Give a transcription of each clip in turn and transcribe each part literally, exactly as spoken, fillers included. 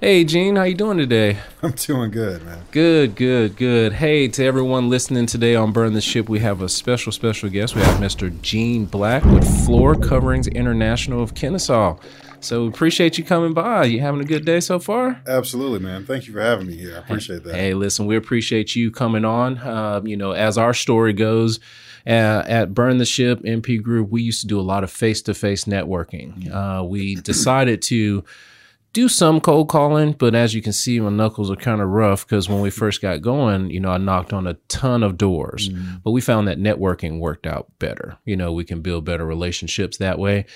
Hey, Gene, how you doing today? I'm doing good, man. Good, good, good. Hey, to everyone listening today on Burn the Ship, we have a special, special guest. We have Mister Gene Black with Floor Coverings International of Kennesaw. So we appreciate you coming by. You having a good day so far? Absolutely, man. Thank you for having me here. I appreciate that. Hey, listen, we appreciate you coming on. Uh, you know, as our story goes, uh, at Burn the Ship, M P Group, we used to do a lot of face-to-face networking. Uh, we decided to do some cold calling, but as you can see, my knuckles are kind of rough because when we first got going, you know, I knocked on a ton of doors, mm. but we found that networking worked out better. You know, we can build better relationships that way.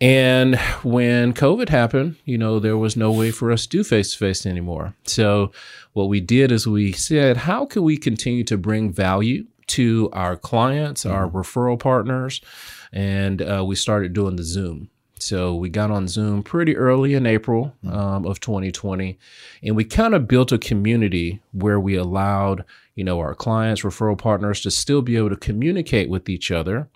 And when COVID happened, you know, there was no way for us to do face-to-face anymore. So what we did is we said, how can we continue to bring value to our clients, mm. our referral partners? And uh, we started doing the Zoom. So we got on Zoom pretty early in April um, of twenty twenty, and we kind of built a community where we allowed, you know, our clients, referral partners to still be able to communicate with each other.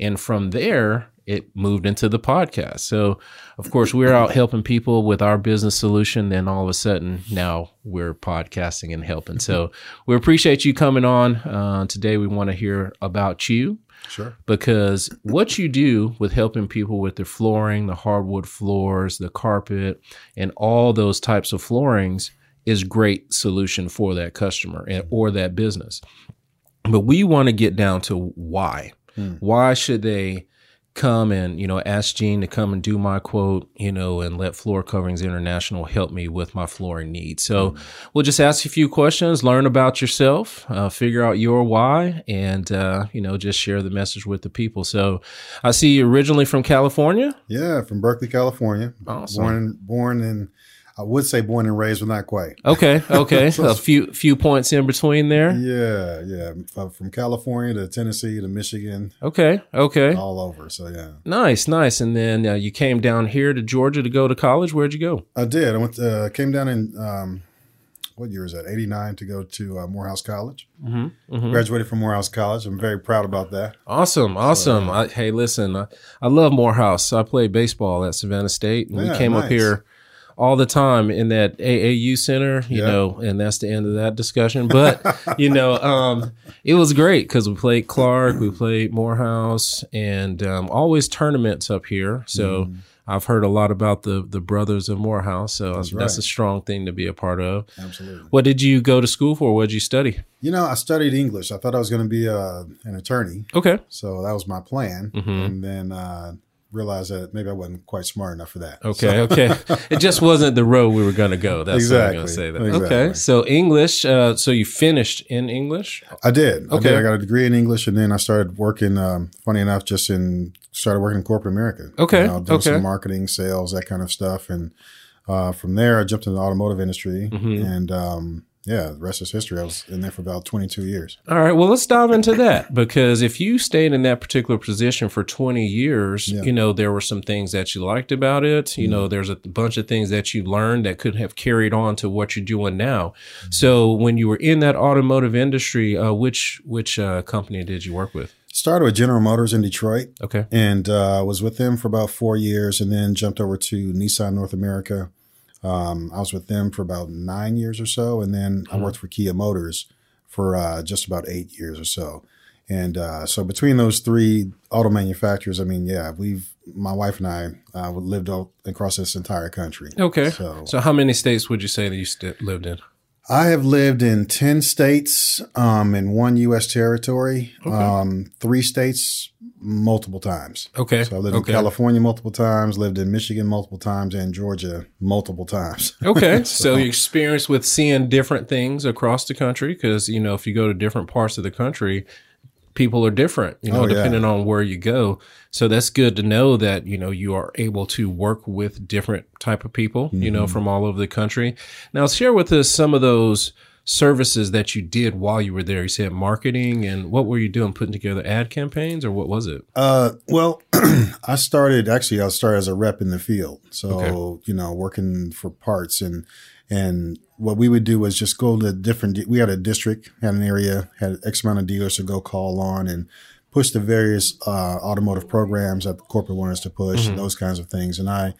And from there, it moved into the podcast. So, of course, we're out helping people with our business solution. Then all of a sudden, now we're podcasting and helping. So we appreciate you coming on. Uh, today, we want to hear about you. Sure. Because what you do with helping people with their flooring, the hardwood floors, the carpet, and all those types of floorings is great solution for that customer and, or that business. But we want to get down to why. Mm. Why should they come and, you know, ask Gene to come and do my quote, you know, and let Floor Coverings International help me with my flooring needs. So mm-hmm. we'll just ask you a few questions, learn about yourself, uh, figure out your why, and, uh, you know, just share the message with the people. So I see you originally from California. Yeah, from Berkeley, California. Awesome. Born, born in, I would say born and raised, but not quite. Okay, okay. so, a few few points in between there. Yeah, yeah. From California to Tennessee to Michigan. Okay, okay. All over, so yeah. Nice, nice. And then uh, you came down here to Georgia to go to college. Where'd you go? I did. I went to, uh, came down in, um, what year is that, eighty-nine, to go to uh, Morehouse College. Mm-hmm, mm-hmm. Graduated from Morehouse College. I'm very proud about that. Awesome, awesome. So, I, hey, listen, I, I love Morehouse. I played baseball at Savannah State, and yeah, we came nice. up here all the time in that A A U center, you yeah. know, and that's the end of that discussion. But, you know, um, it was great because we played Clark, we played Morehouse, and um, always tournaments up here. So mm. I've heard a lot about the the brothers of Morehouse. So that's, right. that's a strong thing to be a part of. Absolutely. What did you go to school for? What did you study? You know, I studied English. I thought I was going to be uh, an attorney. Okay. So that was my plan. Mm-hmm. And then uh realized that maybe I wasn't quite smart enough for that. Okay, so. okay. It just wasn't the road we were going to go. That's exactly. what I'm going to say. That. Exactly. Okay, so English, uh, so you finished in English? I did. Okay. I did. I got a degree in English, and then I started working, um, funny enough, just in, started working in corporate America. Okay, you know, doing okay. some marketing, sales, that kind of stuff. And uh, from there, I jumped into the automotive industry, mm-hmm. and um yeah, the rest is history. I was in there for about twenty-two years. All right. Well, let's dive into that, because if you stayed in that particular position for twenty years, yeah. you know, there were some things that you liked about it. You mm-hmm. know, there's a bunch of things that you learned that could have carried on to what you're doing now. Mm-hmm. So when you were in that automotive industry, uh, which which uh, company did you work with? Started with General Motors in Detroit. Okay. And uh, was with them for about four years and then jumped over to Nissan North America. Um, I was with them for about nine years or so. And then mm-hmm. I worked for Kia Motors for uh, just about eight years or so. And uh, so between those three auto manufacturers, I mean, yeah, we've, my wife and I uh, lived all across this entire country. Okay. So, so how many states would you say that you st- lived in? I have lived in ten states um, in one U S territory, okay. um, three states multiple times. Okay. So I lived okay. in California multiple times, lived in Michigan multiple times, and Georgia multiple times. Okay. so, so your experience with seeing different things across the country, because, you know, if you go to different parts of the country, people are different, you know, oh, yeah. depending on where you go. So that's good to know that, you know, you are able to work with different type of people, mm-hmm. you know, from all over the country. Now, share with us some of those services that you did while you were there. You said marketing, and what were you doing? Putting together ad campaigns, or what was it? Uh, well, I started, actually, I started as a rep in the field. So, okay. you know, working for parts, and and what we would do was just go to different, we had a district, had an area, had X amount of dealers to go call on and push the various uh, automotive programs that the corporate wanted us to push, mm-hmm. and those kinds of things. And I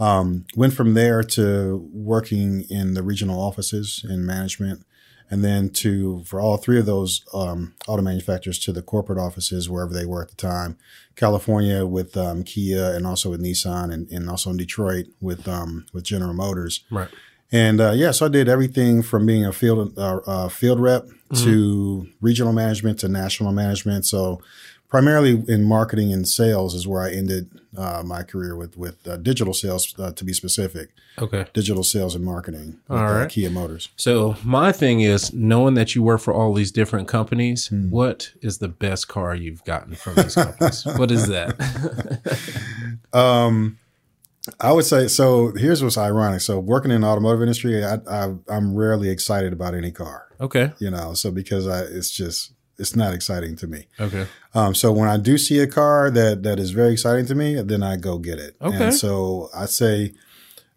Um, went from there to working in the regional offices in management, and then to, for all three of those um, auto manufacturers, to the corporate offices, wherever they were at the time, California with um, Kia and also with Nissan, and, and also in Detroit with um, with General Motors. Right. And uh, yeah, so I did everything from being a field uh, uh, field rep mm-hmm. to regional management to national management. So primarily in marketing and sales is where I ended uh, my career with with uh, digital sales, uh, to be specific. Okay. Digital sales and marketing. All right. Uh, Kia Motors. So my thing is, knowing that you work for all these different companies, hmm. what is the best car you've gotten from these companies? What is that? um, I would say, so here's what's ironic. So working in the automotive industry, I, I, I'm rarely excited about any car. Okay. You know, so because I, it's just... it's not exciting to me. Okay. Um, so when I do see a car that, that is very exciting to me, then I go get it. Okay. And so I say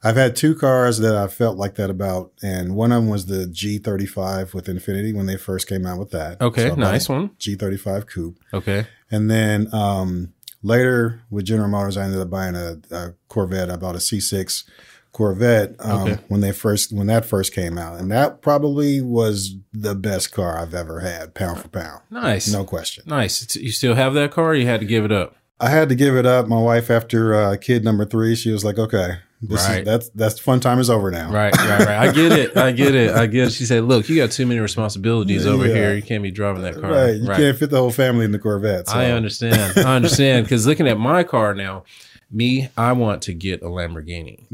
I've had two cars that I felt like that about, and one of them was the G thirty-five with Infiniti when they first came out with that. Okay, so nice one. G thirty-five Coupe. Okay. And then um, later with General Motors, I ended up buying a, a Corvette. I bought a C six Corvette um, okay. when they first when that first came out, and that probably was the best car I've ever had, pound for pound. Nice, no question. Nice. It's, you still have that car? Or you had to give it up. I had to give it up. My wife, after uh, kid number three, she was like, "Okay, this right. is, that's that's fun time is over now." Right, right, right. I get it. I get it. I get it. She said, "Look, you got too many responsibilities yeah. over here. You can't be driving that car. Right. You right. can't fit the whole family in the Corvette." So. I understand. I understand because looking at my car now. Me, I want to get a Lamborghini.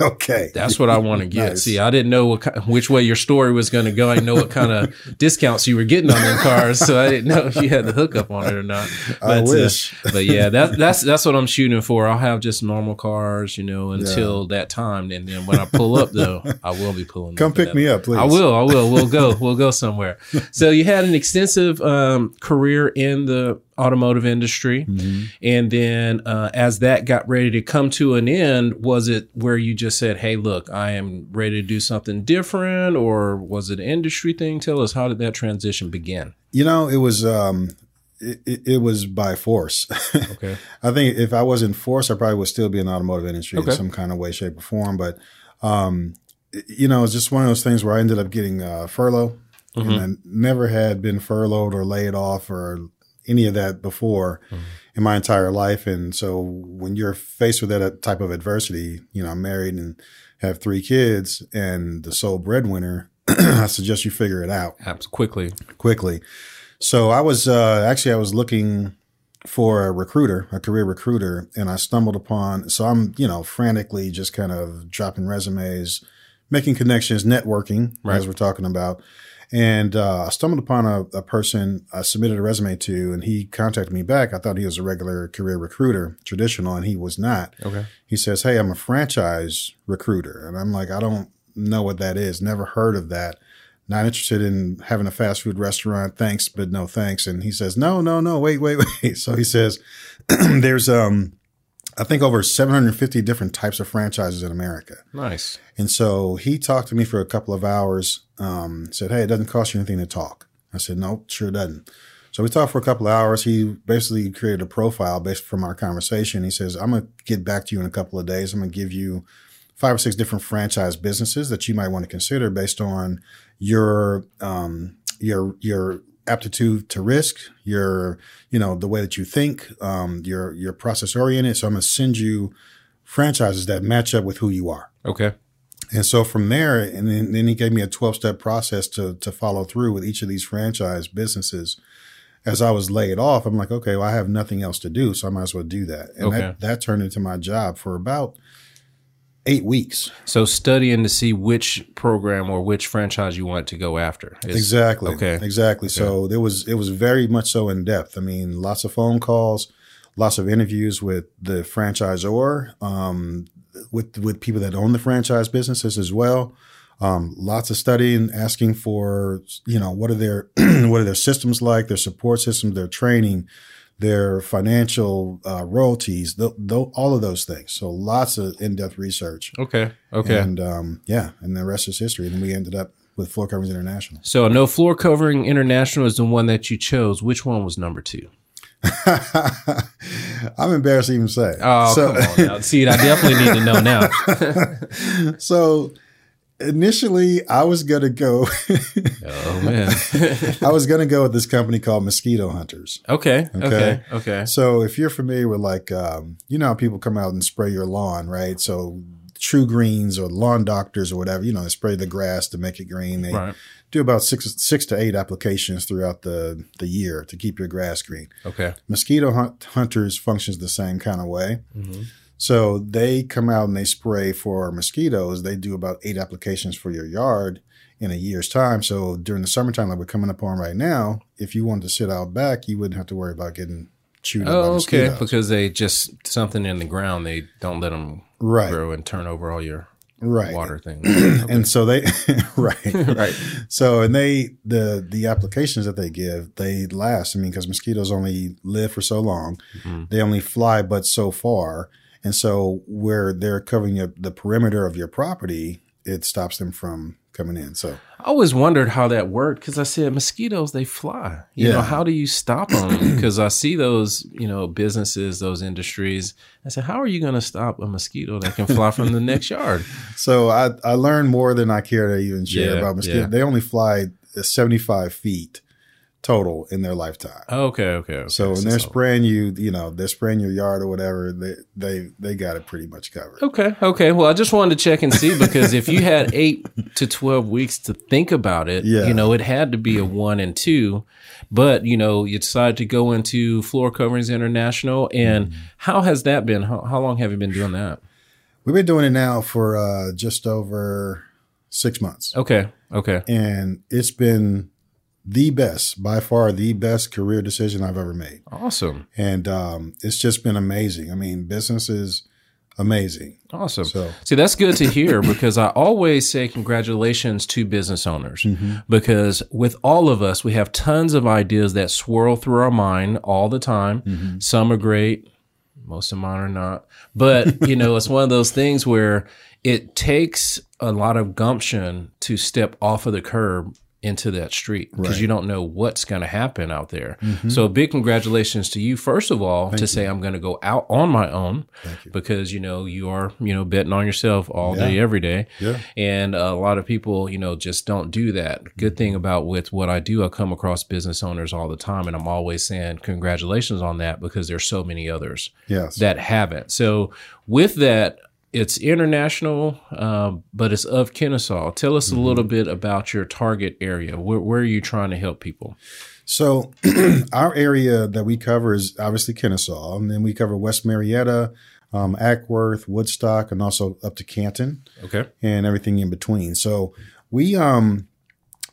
Okay. That's what I want to get. Nice. See, I didn't know what, which way your story was going to go. I didn't know what kind of discounts you were getting on them cars, so I didn't know if you had the hookup on it or not. But, I wish. Uh, but yeah, that, that's that's what I'm shooting for. I'll have just normal cars, you know, until yeah. that time. And then when I pull up, though, I will be pulling Come up pick me up, please. I will. I will. We'll go. We'll go somewhere. So you had an extensive um, career in the automotive industry. Mm-hmm. And then uh, as that got ready to come to an end, was it where you just said, hey, look, I am ready to do something different? Or was it an industry thing? Tell us, how did that transition begin? You know, it was um, it, it, it was by force. Okay. I think if I wasn't forced, I probably would still be in the automotive industry okay. in some kind of way, shape, or form. But, um, you know, it's just one of those things where I ended up getting uh, furloughed. Mm-hmm. And I never had been furloughed or laid off or any of that before mm-hmm. in my entire life. And so when you're faced with that type of adversity, you know, I'm married and have three kids and the sole breadwinner, I suggest you figure it out. Absolutely. Quickly. Quickly. So I was uh, actually I was looking for a recruiter, a career recruiter, and I stumbled upon. So I'm, you know, frantically just kind of dropping resumes, making connections, networking, right. as we're talking about. And uh, I stumbled upon a, a person I submitted a resume to, and he contacted me back. I thought he was a regular career recruiter, traditional, and he was not. Okay. He says, hey, I'm a franchise recruiter. And I'm like, I don't know what that is. Never heard of that. Not interested in having a fast food restaurant. Thanks, but no thanks. And he says, no, no, no, wait, wait, wait. So he says, there's um. I think over seven hundred fifty different types of franchises in America. Nice. And so he talked to me for a couple of hours, um, said, hey, it doesn't cost you anything to talk. I said, nope, sure doesn't. So we talked for a couple of hours. He basically created a profile based from our conversation. He says, I'm going to get back to you in a couple of days. I'm going to give you five or six different franchise businesses that you might want to consider based on your um, your your. aptitude to risk, your, you know, the way that you think, um, you're, you're process oriented. So I'm going to send you franchises that match up with who you are. Okay. And so from there, and then, then he gave me a twelve step process to, to follow through with each of these franchise businesses. As I was laid off, I'm like, okay, well, I have nothing else to do. So I might as well do that. And okay. that, that turned into my job for about Eight weeks. So studying to see which program or which franchise you want to go after. Is, exactly. Okay. Exactly. Okay. So there was it was very much so in depth. I mean, lots of phone calls, lots of interviews with the franchisor, um, with with people that own the franchise businesses as well. Um, lots of studying, asking for, you know, what are their what are their systems like, their support systems, their training, their financial uh, royalties, th- th- all of those things. So lots of in-depth research. Okay. Okay. And um, yeah, and the rest is history. And then we ended up with Floor Coverings International. So I know Floor Covering International is the one that you chose. Which one was number two? I'm embarrassed to even say. Oh, so, come on now. See, I definitely need to know now. So initially, I was going to go. Oh, man. I was going to go with this company called Mosquito Hunters. Okay. Okay. Okay. okay. So if you're familiar with, like, um, you know how people come out and spray your lawn, right? So True Greens or Lawn Doctors or whatever, you know, they spray the grass to make it green. They right. do about six six to eight applications throughout the, the year to keep your grass green. Okay. Mosquito hunt, Hunters functions the same kind of way. Mm-hmm. So they come out and they spray for mosquitoes. They do about eight applications for your yard in a year's time. So during the summertime, like we're coming up on right now, if you wanted to sit out back, you wouldn't have to worry about getting chewed up by mosquitoes. Oh, okay, because they just something in the ground. They don't let them right. grow and turn over all your right. water things. Okay. And so they right right. So and they the the applications that they give, they last. I mean, because mosquitoes only live for so long. Mm-hmm. They only fly but so far. And so where they're covering your, the perimeter of your property, it stops them from coming in. So I always wondered how that worked because I said mosquitoes, they fly. You yeah. know, how do you stop them? Because I see those, you know, businesses, those industries. I said, how are you going to stop a mosquito that can fly from the next yard? So I, I learned more than I care to even share yeah, about mosquitoes. Yeah. They only fly seventy-five feet. Total in their lifetime. Okay, okay. okay. So when they're spraying you, you know, they're spraying your yard or whatever, they they they got it pretty much covered. Okay, okay. Well, I just wanted to check and see because if you had eight to twelve weeks to think about it, yeah. you know, it had to be a one and two. But, you know, you decided to go into Floor Coverings International. And mm-hmm. how has that been? How, how long have you been doing that? We've been doing it now for uh, just over six months. Okay, okay. And it's been... the best, by far the best career decision I've ever made. Awesome. And um, it's just been amazing. I mean, business is amazing. Awesome. So. See, that's good to hear because I always say congratulations to business owners mm-hmm. because with all of us, we have tons of ideas that swirl through our mind all the time. Mm-hmm. Some are great. Most of mine are not. But, you know, it's one of those things where it takes a lot of gumption to step off of the curb into that street because right. you don't know what's going to happen out there. Mm-hmm. So big congratulations to you, first of all, Thank to you. say I'm going to go out on my own you. because, you know, you are, you know, betting on yourself all yeah. day, every day. Yeah. And a lot of people, you know, just don't do that. Good thing about with what I do, I come across business owners all the time and I'm always saying congratulations on that because there's so many others yes. that haven't. So with that, it's international, um, but it's of Kennesaw. Tell us a little bit about your target area. Where, where are you trying to help people? So our area that we cover is obviously Kennesaw, and then we cover West Marietta, um, Ackworth, Woodstock, and also up to Canton. Okay. And everything in between. So we, um,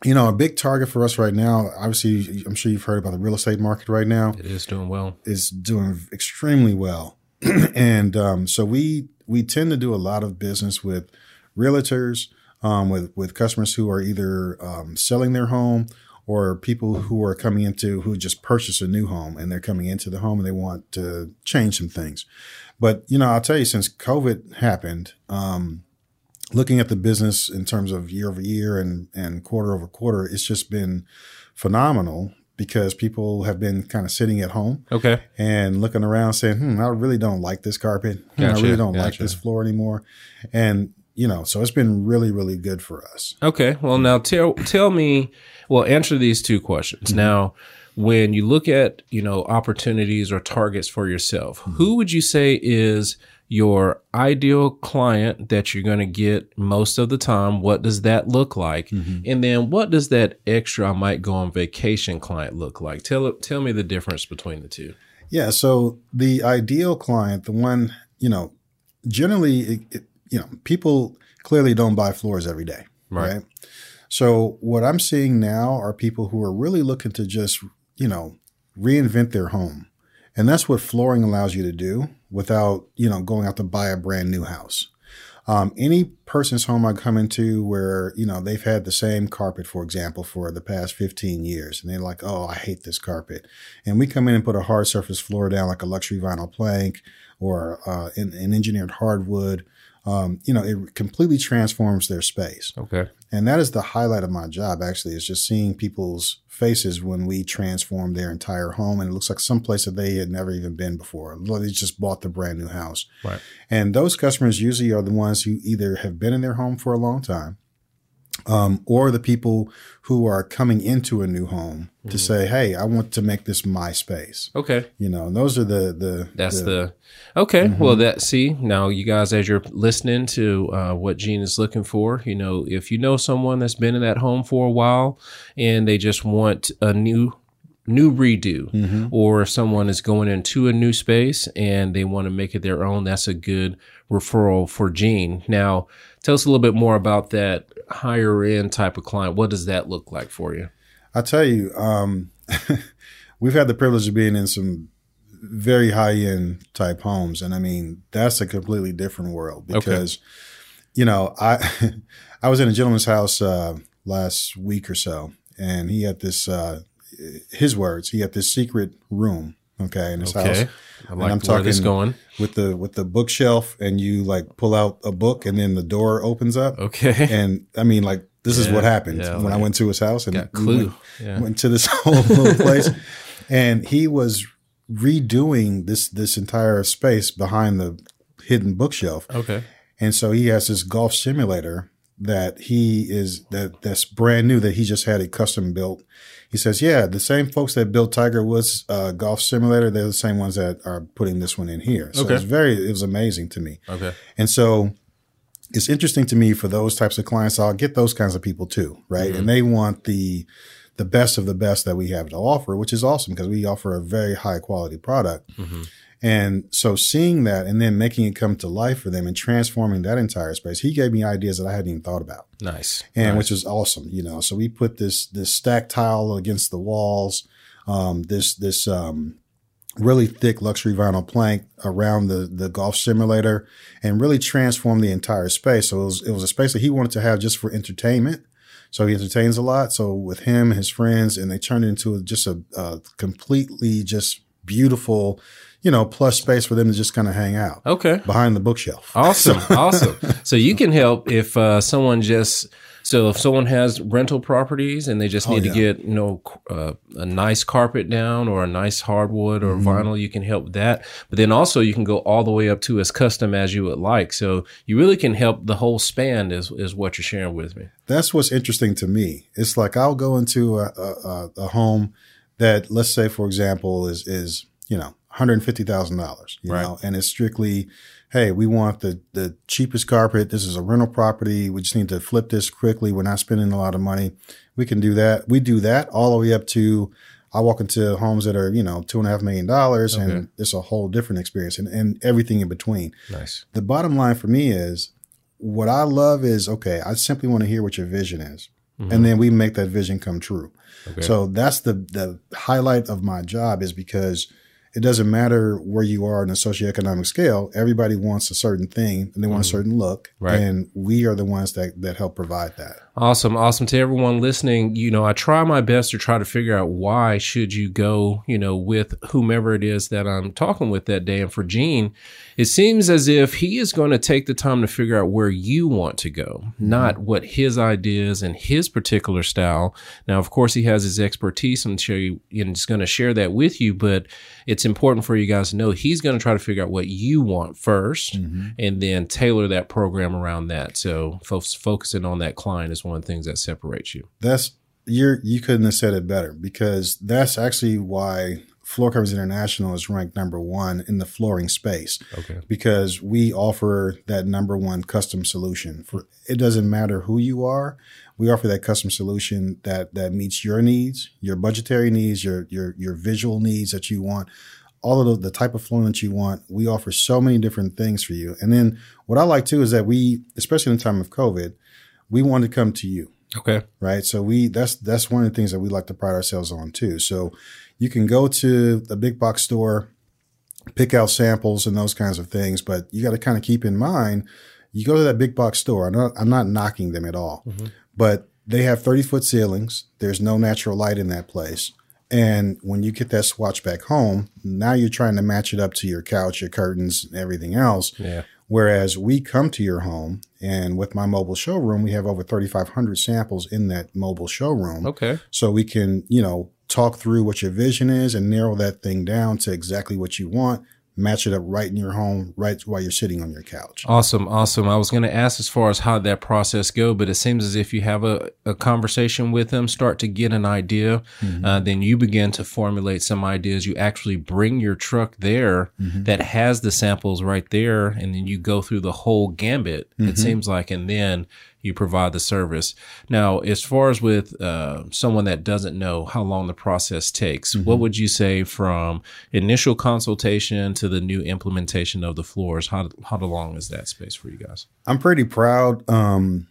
you know, a big target for us right now, obviously, I'm sure you've heard about the real estate market right now. It is doing well. It's doing extremely well. And um, so we... We tend to do a lot of business with realtors, um, with, with customers who are either um, selling their home or people who are coming into who just purchased a new home and they're coming into the home and they want to change some things. But, you know, I'll tell you, since COVID happened, um, looking at the business in terms of year over year and, and quarter over quarter, it's just been phenomenal. Because people have been kind of sitting at home okay. and looking around saying, hmm, I really don't like this carpet. Gotcha. I really don't gotcha. like this floor anymore. And, you know, so it's been really, really good for us. Okay. Well, now tell tell me, well, answer these two questions. Mm-hmm. Now, when you look at, you know, opportunities or targets for yourself, mm-hmm. who would you say is your ideal client that you're going to get most of the time? What does that look like? Mm-hmm. And then what does that extra I might go on vacation client look like? Tell tell me the difference between the two. Yeah. So the ideal client, the one, you know, generally, it, it, you know, people clearly don't buy floors every day. Right. right. So what I'm seeing now are people who are really looking to just, you know, reinvent their home. And that's what flooring allows you to do without, you know, going out to buy a brand new house. Um, any person's home I come into where, you know, they've had the same carpet, for example, for the past fifteen years. And they're like, oh, I hate this carpet. And we come in and put a hard surface floor down like a luxury vinyl plank or uh, an, an engineered hardwood. um, you know, it completely transforms their space. Okay. And that is the highlight of my job, actually, is just seeing people's faces when we transform their entire home. And it looks like someplace that they had never even been before. They just bought the brand new house. Right. And those customers usually are the ones who either have been in their home for a long time, um, or the people who are coming into a new home mm. to say, hey, I want to make this my space. Okay. You know, and those are the, the, that's the, the okay. Mm-hmm. Well, that, see, now you guys, as you're listening to uh, what Gene is looking for, you know, if you know someone that's been in that home for a while and they just want a new new redo, mm-hmm. or if someone is going into a new space and they want to make it their own, that's a good referral for Gene. Now, tell us a little bit more about that higher end type of client. What does that look like for you? I'll tell you, um, we've had the privilege of being in some very high end type homes. And I mean, that's a completely different world because, okay. you know, I, I was in a gentleman's house uh, last week or so, and he had this, uh, his words, he had this secret room, okay, in his okay. house. I like and I'm talking this going. with the with the bookshelf, and you like pull out a book, and then the door opens up. Okay, and I mean, like this yeah. is what happened yeah, when like I went to his house and got clue. We went, yeah. went to this whole little place, and he was redoing this this entire space behind the hidden bookshelf. Okay, and so he has this golf simulator that he is that that's brand new that he just had it custom built. He says, yeah, the same folks that built Tiger Woods uh, golf simulator, they're the same ones that are putting this one in here. So okay. it's very, it was amazing to me. Okay. And so it's interesting to me for those types of clients. I'll get those kinds of people too, right? Mm-hmm. And they want the the best of the best that we have to offer, which is awesome because we offer a very high quality product. Mm-hmm. And so seeing that and then making it come to life for them and transforming that entire space, he gave me ideas that I hadn't even thought about. Nice. And nice. Which is awesome, you know. So we put this this stacked tile against the walls, um, this this um, really thick luxury vinyl plank around the the golf simulator, and really transformed the entire space. So it was it was a space that he wanted to have just for entertainment. So he entertains a lot. So with him, his friends, and they turned it into just a, a completely just beautiful, you know, plush space for them to just kind of hang out. Okay. Behind the bookshelf. Awesome. So. Awesome. So you can help if uh, someone just, so if someone has rental properties and they just need oh, yeah. to get, you know, uh, a nice carpet down or a nice hardwood or mm-hmm. vinyl, you can help that. But then also you can go all the way up to as custom as you would like. So you really can help the whole span is, is what you're sharing with me. That's what's interesting to me. It's like I'll go into a, a, a home that, let's say, for example, is, is you know, one hundred fifty thousand dollars, you right. know, and it's strictly, hey, we want the, the cheapest carpet. This is a rental property. We just need to flip this quickly. We're not spending a lot of money. We can do that. We do that all the way up to, I walk into homes that are, you know, two and a half million dollars okay. and it's a whole different experience and, and everything in between. Nice. The bottom line for me is what I love is, okay, I simply want to hear what your vision is. Mm-hmm. And then we make that vision come true. Okay. So that's the, the highlight of my job is because it doesn't matter where you are in a socioeconomic scale. Everybody wants a certain thing and they want mm-hmm. a certain look. Right. And we are the ones that, that help provide that. Awesome. Awesome. To everyone listening, you know, I try my best to try to figure out why should you go, you know, with whomever it is that I'm talking with that day. And for Gene, it seems as if he is going to take the time to figure out where you want to go, mm-hmm. not what his ideas and his particular style. Now, of course, he has his expertise. I'm sure you, and he's going to share that with you, but it's It's important for you guys to know he's going to try to figure out what you want first mm-hmm. and then tailor that program around that. So folks focusing on that client is one of the things that separates you. That's you're you couldn't have said it better because that's actually why Floor Coverings International is ranked number one in the flooring space. Okay. Because we offer that number one custom solution for it doesn't matter who you are. We offer that custom solution that that meets your needs, your budgetary needs, your your your visual needs that you want, all of the, the type of flooring that you want. We offer so many different things for you. And then what I like too is that we, especially in the time of COVID, we want to come to you. Okay. Right. So we that's that's one of the things that we like to pride ourselves on too. So you can go to the big box store, pick out samples and those kinds of things, but you got to kind of keep in mind, you go to that big box store. I'm not, I'm not knocking them at all, mm-hmm. but they have thirty foot ceilings. There's no natural light in that place. And when you get that swatch back home, now you're trying to match it up to your couch, your curtains, and everything else. Yeah. Whereas we come to your home, and with my mobile showroom, we have over thirty-five hundred samples in that mobile showroom. Okay. So we can, you know, talk through what your vision is and narrow that thing down to exactly what you want. Match it up right in your home, right while you're sitting on your couch. Awesome. Awesome. I was going to ask as far as how that process go, but it seems as if you have a, a conversation with them, start to get an idea. Mm-hmm. Uh, then you begin to formulate some ideas. You actually bring your truck there mm-hmm. that has the samples right there. And then you go through the whole gambit, mm-hmm. it seems like, and then you provide the service. Now, as far as with uh, someone that doesn't know how long the process takes, mm-hmm. what would you say from initial consultation to the new implementation of the floors? How how long is that space for you guys? I'm pretty proud, um,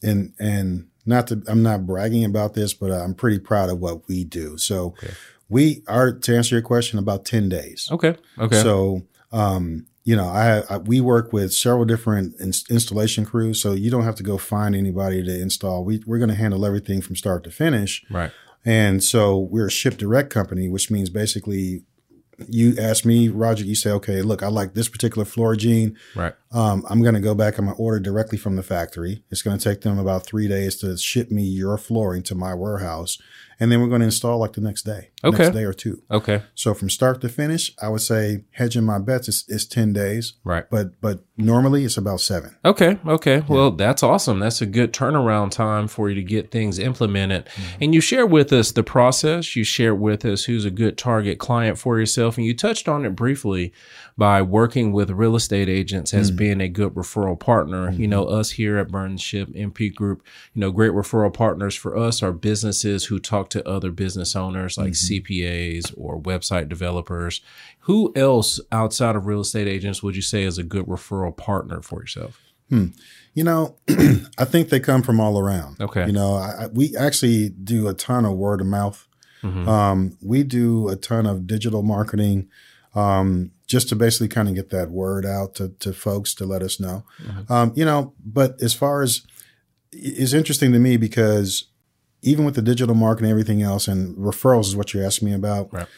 and and not to I'm not bragging about this, but I'm pretty proud of what we do. So okay. we are, to answer your question, about ten days. Okay. Okay. So. Um, You know, I, I we work with several different ins- installation crews, so you don't have to go find anybody to install. We, we're going to handle everything from start to finish. Right. And so we're a ship direct company, which means basically you ask me, Roger, you say, okay, look, I like this particular floor, Gene. Right. Um, I'm going to go back. I'm going to order directly from the factory. It's going to take them about three days to ship me your flooring to my warehouse. And then we're going to install like the next day, okay. next day or two. Okay. So from start to finish, I would say hedging my bets is, is ten days. Right. But but normally it's about seven. Okay. Okay. Yeah. Well, that's awesome. That's a good turnaround time for you to get things implemented. Mm-hmm. And you share with us the process. You share with us who's a good target client for yourself. And you touched on it briefly by working with real estate agents as mm-hmm. being a good referral partner. Mm-hmm. You know, us here at Burn the Ship, M P Group, you know, great referral partners for us are businesses who talk to other business owners like mm-hmm. C P As or website developers. Who else outside of real estate agents would you say is a good referral partner for yourself? Hmm. You know, I think they come from all around. Okay. You know, I, we actually do a ton of word of mouth. Mm-hmm. Um, we do a ton of digital marketing um, just to basically kind of get that word out to, to folks to let us know. Mm-hmm. Um, you know, but as far as it's interesting to me because even with the digital marketing and everything else, and referrals is what you're asking me about. Right.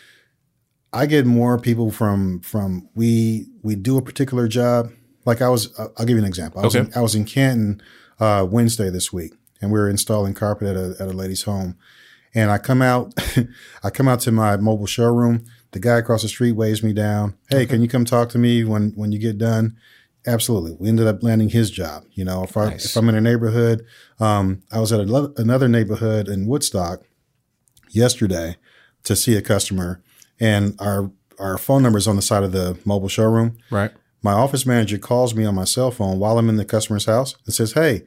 I get more people from from we we do a particular job. Like I was, I'll give you an example. I okay. was in, I was in Canton uh, Wednesday this week, and we were installing carpet at a at a lady's home. And I come out, I come out to my mobile showroom. The guy across the street waves me down. Hey, okay. can you come talk to me when when you get done? Absolutely. We ended up landing his job. You know, if, I, nice. if I'm in a neighborhood, um, I was at a, another neighborhood in Woodstock yesterday to see a customer, and our, our phone number is on the side of the mobile showroom. Right. My office manager calls me on my cell phone while I'm in the customer's house and says, hey,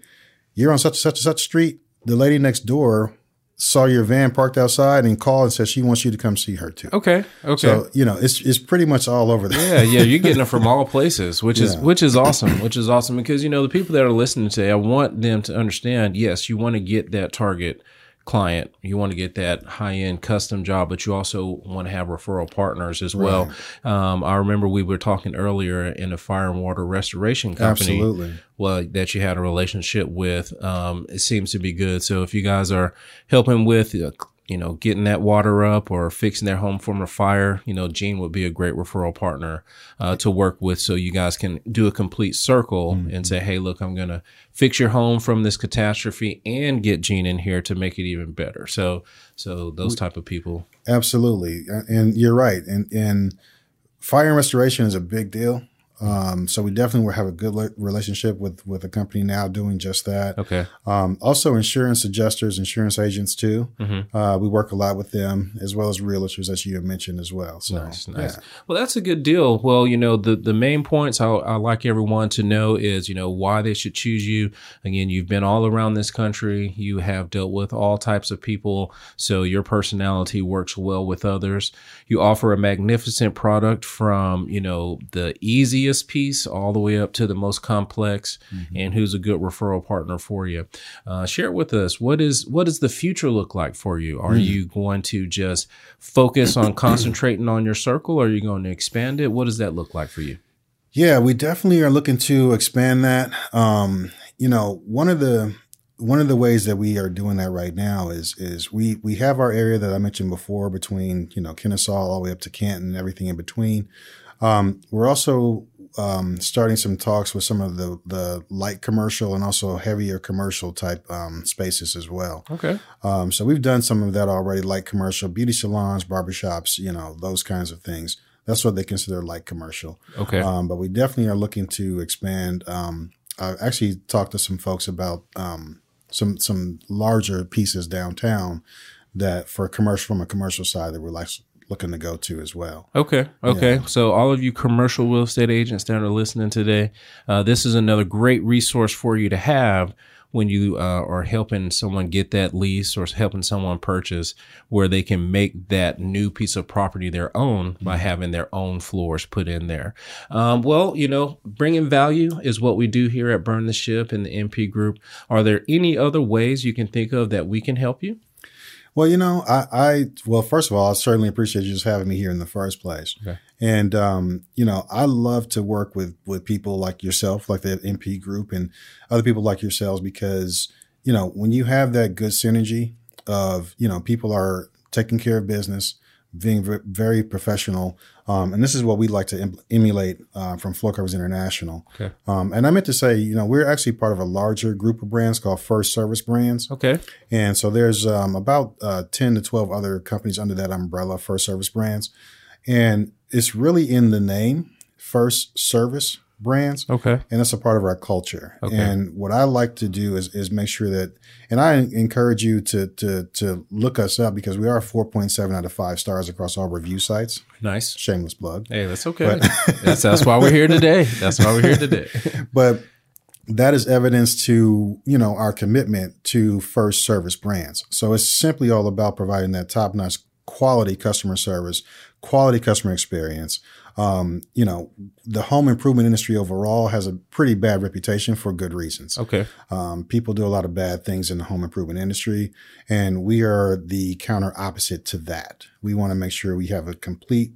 you're on such and such and such street. The lady next door saw your van parked outside and called and said she wants you to come see her too. Okay. Okay. So, you know, it's it's pretty much all over there. Yeah. Yeah. You're getting it from all places, which yeah. is which is awesome, which is awesome because, you know, the people that are listening today, I want them to understand, yes, you want to get that target client. You want to get that high-end custom job, but you also want to have referral partners as well. Right. Um, I remember we were talking earlier in a fire and water restoration company Absolutely. Well, that you had a relationship with. Um, it seems to be good. So if you guys are helping with uh, you know, getting that water up or fixing their home from a fire, you know, Gene would be a great referral partner uh, to work with. So you guys can do a complete circle mm-hmm. and say, hey, look, I'm going to fix your home from this catastrophe and get Gene in here to make it even better. So, so those type of people. Absolutely. And you're right. And, and fire and restoration is a big deal. Um, so we definitely will have a good le- relationship with, with a company now doing just that. Okay. Um, also insurance adjusters, insurance agents too. Mm-hmm. Uh, we work a lot with them as well as realtors, as you have mentioned as well. So, nice, nice. Yeah. Well, that's a good deal. Well, you know, the, the main points I, I like everyone to know is, you know, why they should choose you. Again, you've been all around this country. You have dealt with all types of people. So your personality works well with others. You offer a magnificent product from, you know, the easiest piece all the way up to the most complex mm-hmm. and who's a good referral partner for you. Uh, share with us, what is what does the future look like for you? Are mm-hmm. you going to just focus on concentrating on your circle? Or are you going to expand it? What does that look like for you? Yeah, we definitely are looking to expand that. Um, you know, one of the one of the ways that we are doing that right now is is we we have our area that I mentioned before between, you know, Kennesaw all the way up to Canton and everything in between. Um, we're also um, starting some talks with some of the, the light commercial and also heavier commercial type um, spaces as well. Okay. Um, so we've done some of that already, light commercial, beauty salons, barbershops, you know, those kinds of things. That's what they consider light commercial. Okay. Um, but we definitely are looking to expand. Um, I actually talked to some folks about um, some some larger pieces downtown that for commercial, from a commercial side, that we're like looking to go to as well. Okay. Okay. Yeah. So all of you commercial real estate agents that are listening today, uh, this is another great resource for you to have when you uh, are helping someone get that lease or helping someone purchase, where they can make that new piece of property their own mm-hmm. by having their own floors put in there. Um, well, you know, bringing value is what we do here at Burn the Ship and the M P Group. Are there any other ways you can think of that we can help you? Well, you know, I, I well, first of all, I certainly appreciate you just having me here in the first place. Okay. And, um, you know, I love to work with with people like yourself, like the M P Group and other people like yourselves, because, you know, when you have that good synergy of, you know, people are taking care of business, being v- very professional. Um, and this is what we like to em- emulate uh, from Floor Coverings International. Okay. Um, and I meant to say, you know, we're actually part of a larger group of brands called First Service Brands. Okay. And so there's um, about uh, ten to twelve other companies under that umbrella, First Service Brands. And it's really in the name, First Service Brands. Okay. And that's a part of our culture. Okay. And what I like to do is is make sure that, and I encourage you to to to look us up, because we are four point seven out of five stars across all review sites. Nice. Shameless plug. Hey, that's okay. But, that's that's why we're here today. That's why we're here today. But that is evidence to, you know, our commitment to First Service Brands. So it's simply all about providing that top-notch quality customer service, quality customer experience. Um, you know, the home improvement industry overall has a pretty bad reputation for good reasons. Okay. Um, people do a lot of bad things in the home improvement industry, and we are the counter opposite to that. We want to make sure we have a complete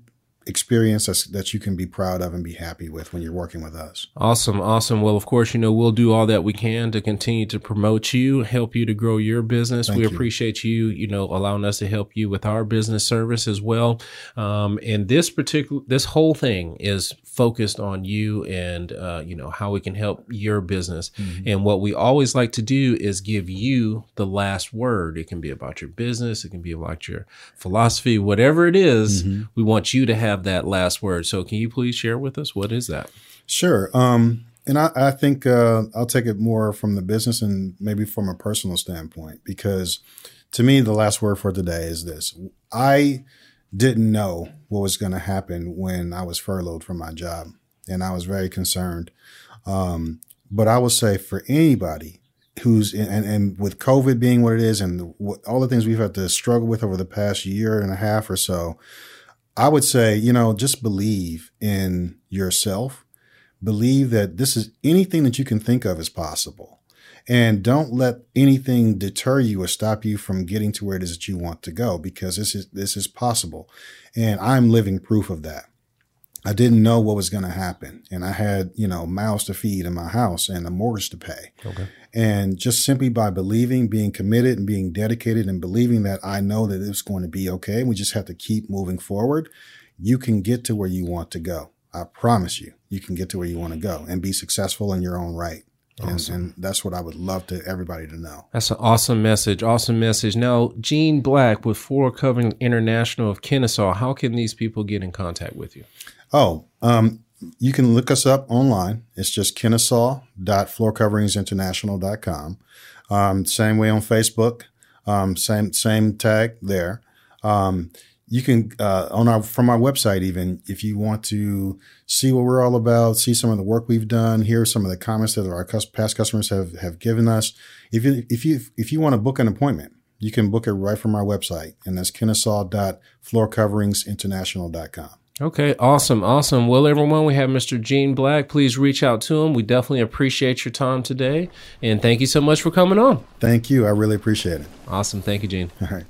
experience that's, that you can be proud of and be happy with when you're working with us. Awesome. Awesome. Well, of course, you know, we'll do all that we can to continue to promote you, help you to grow your business. Thank we you. appreciate you, you know, allowing us to help you with our business service as well. Um, and this particular, this whole thing is focused on you and, uh, you know, how we can help your business. Mm-hmm. And what we always like to do is give you the last word. It can be about your business. It can be about your philosophy, whatever it is, mm-hmm. we want you to have that last word. So can you please share with us? What is that? Sure. Um, and I, I think uh, I'll take it more from the business and maybe from a personal standpoint, because to me, the last word for today is this. I didn't know what was going to happen when I was furloughed from my job, and I was very concerned. Um, but I will say for anybody who's in, and, and with COVID being what it is and the, what, all the things we've had to struggle with over the past year and a half or so, I would say, you know, just believe in yourself. Believe that this is anything that you can think of is possible. And don't let anything deter you or stop you from getting to where it is that you want to go, because this is this is possible. And I'm living proof of that. I didn't know what was going to happen. And I had, you know, mouths to feed in my house and a mortgage to pay. Okay. And just simply by believing, being committed and being dedicated and believing that I know that it's going to be okay, we just have to keep moving forward, you can get to where you want to go. I promise you, you can get to where you want to go and be successful in your own right. Awesome. And, and that's what I would love to everybody to know. That's an awesome message. Awesome message. Now, Gene Black with Floor Coverings International of Kennesaw, how can these people get in contact with you? Oh, um, you can look us up online. It's just kennesaw dot floor coverings international dot com. Um, same way on Facebook. Um, same same tag there. Um, you can uh, on our from our website even, if you want to see what we're all about, see some of the work we've done, hear some of the comments that our past customers have have given us. If you if you if you want to book an appointment, you can book it right from our website, and that's kennesaw dot floor coverings international dot com. Okay. Awesome. Awesome. Well, everyone, we have Mister Gene Black. Please reach out to him. We definitely appreciate your time today. And thank you so much for coming on. Thank you. I really appreciate it. Awesome. Thank you, Gene. All right.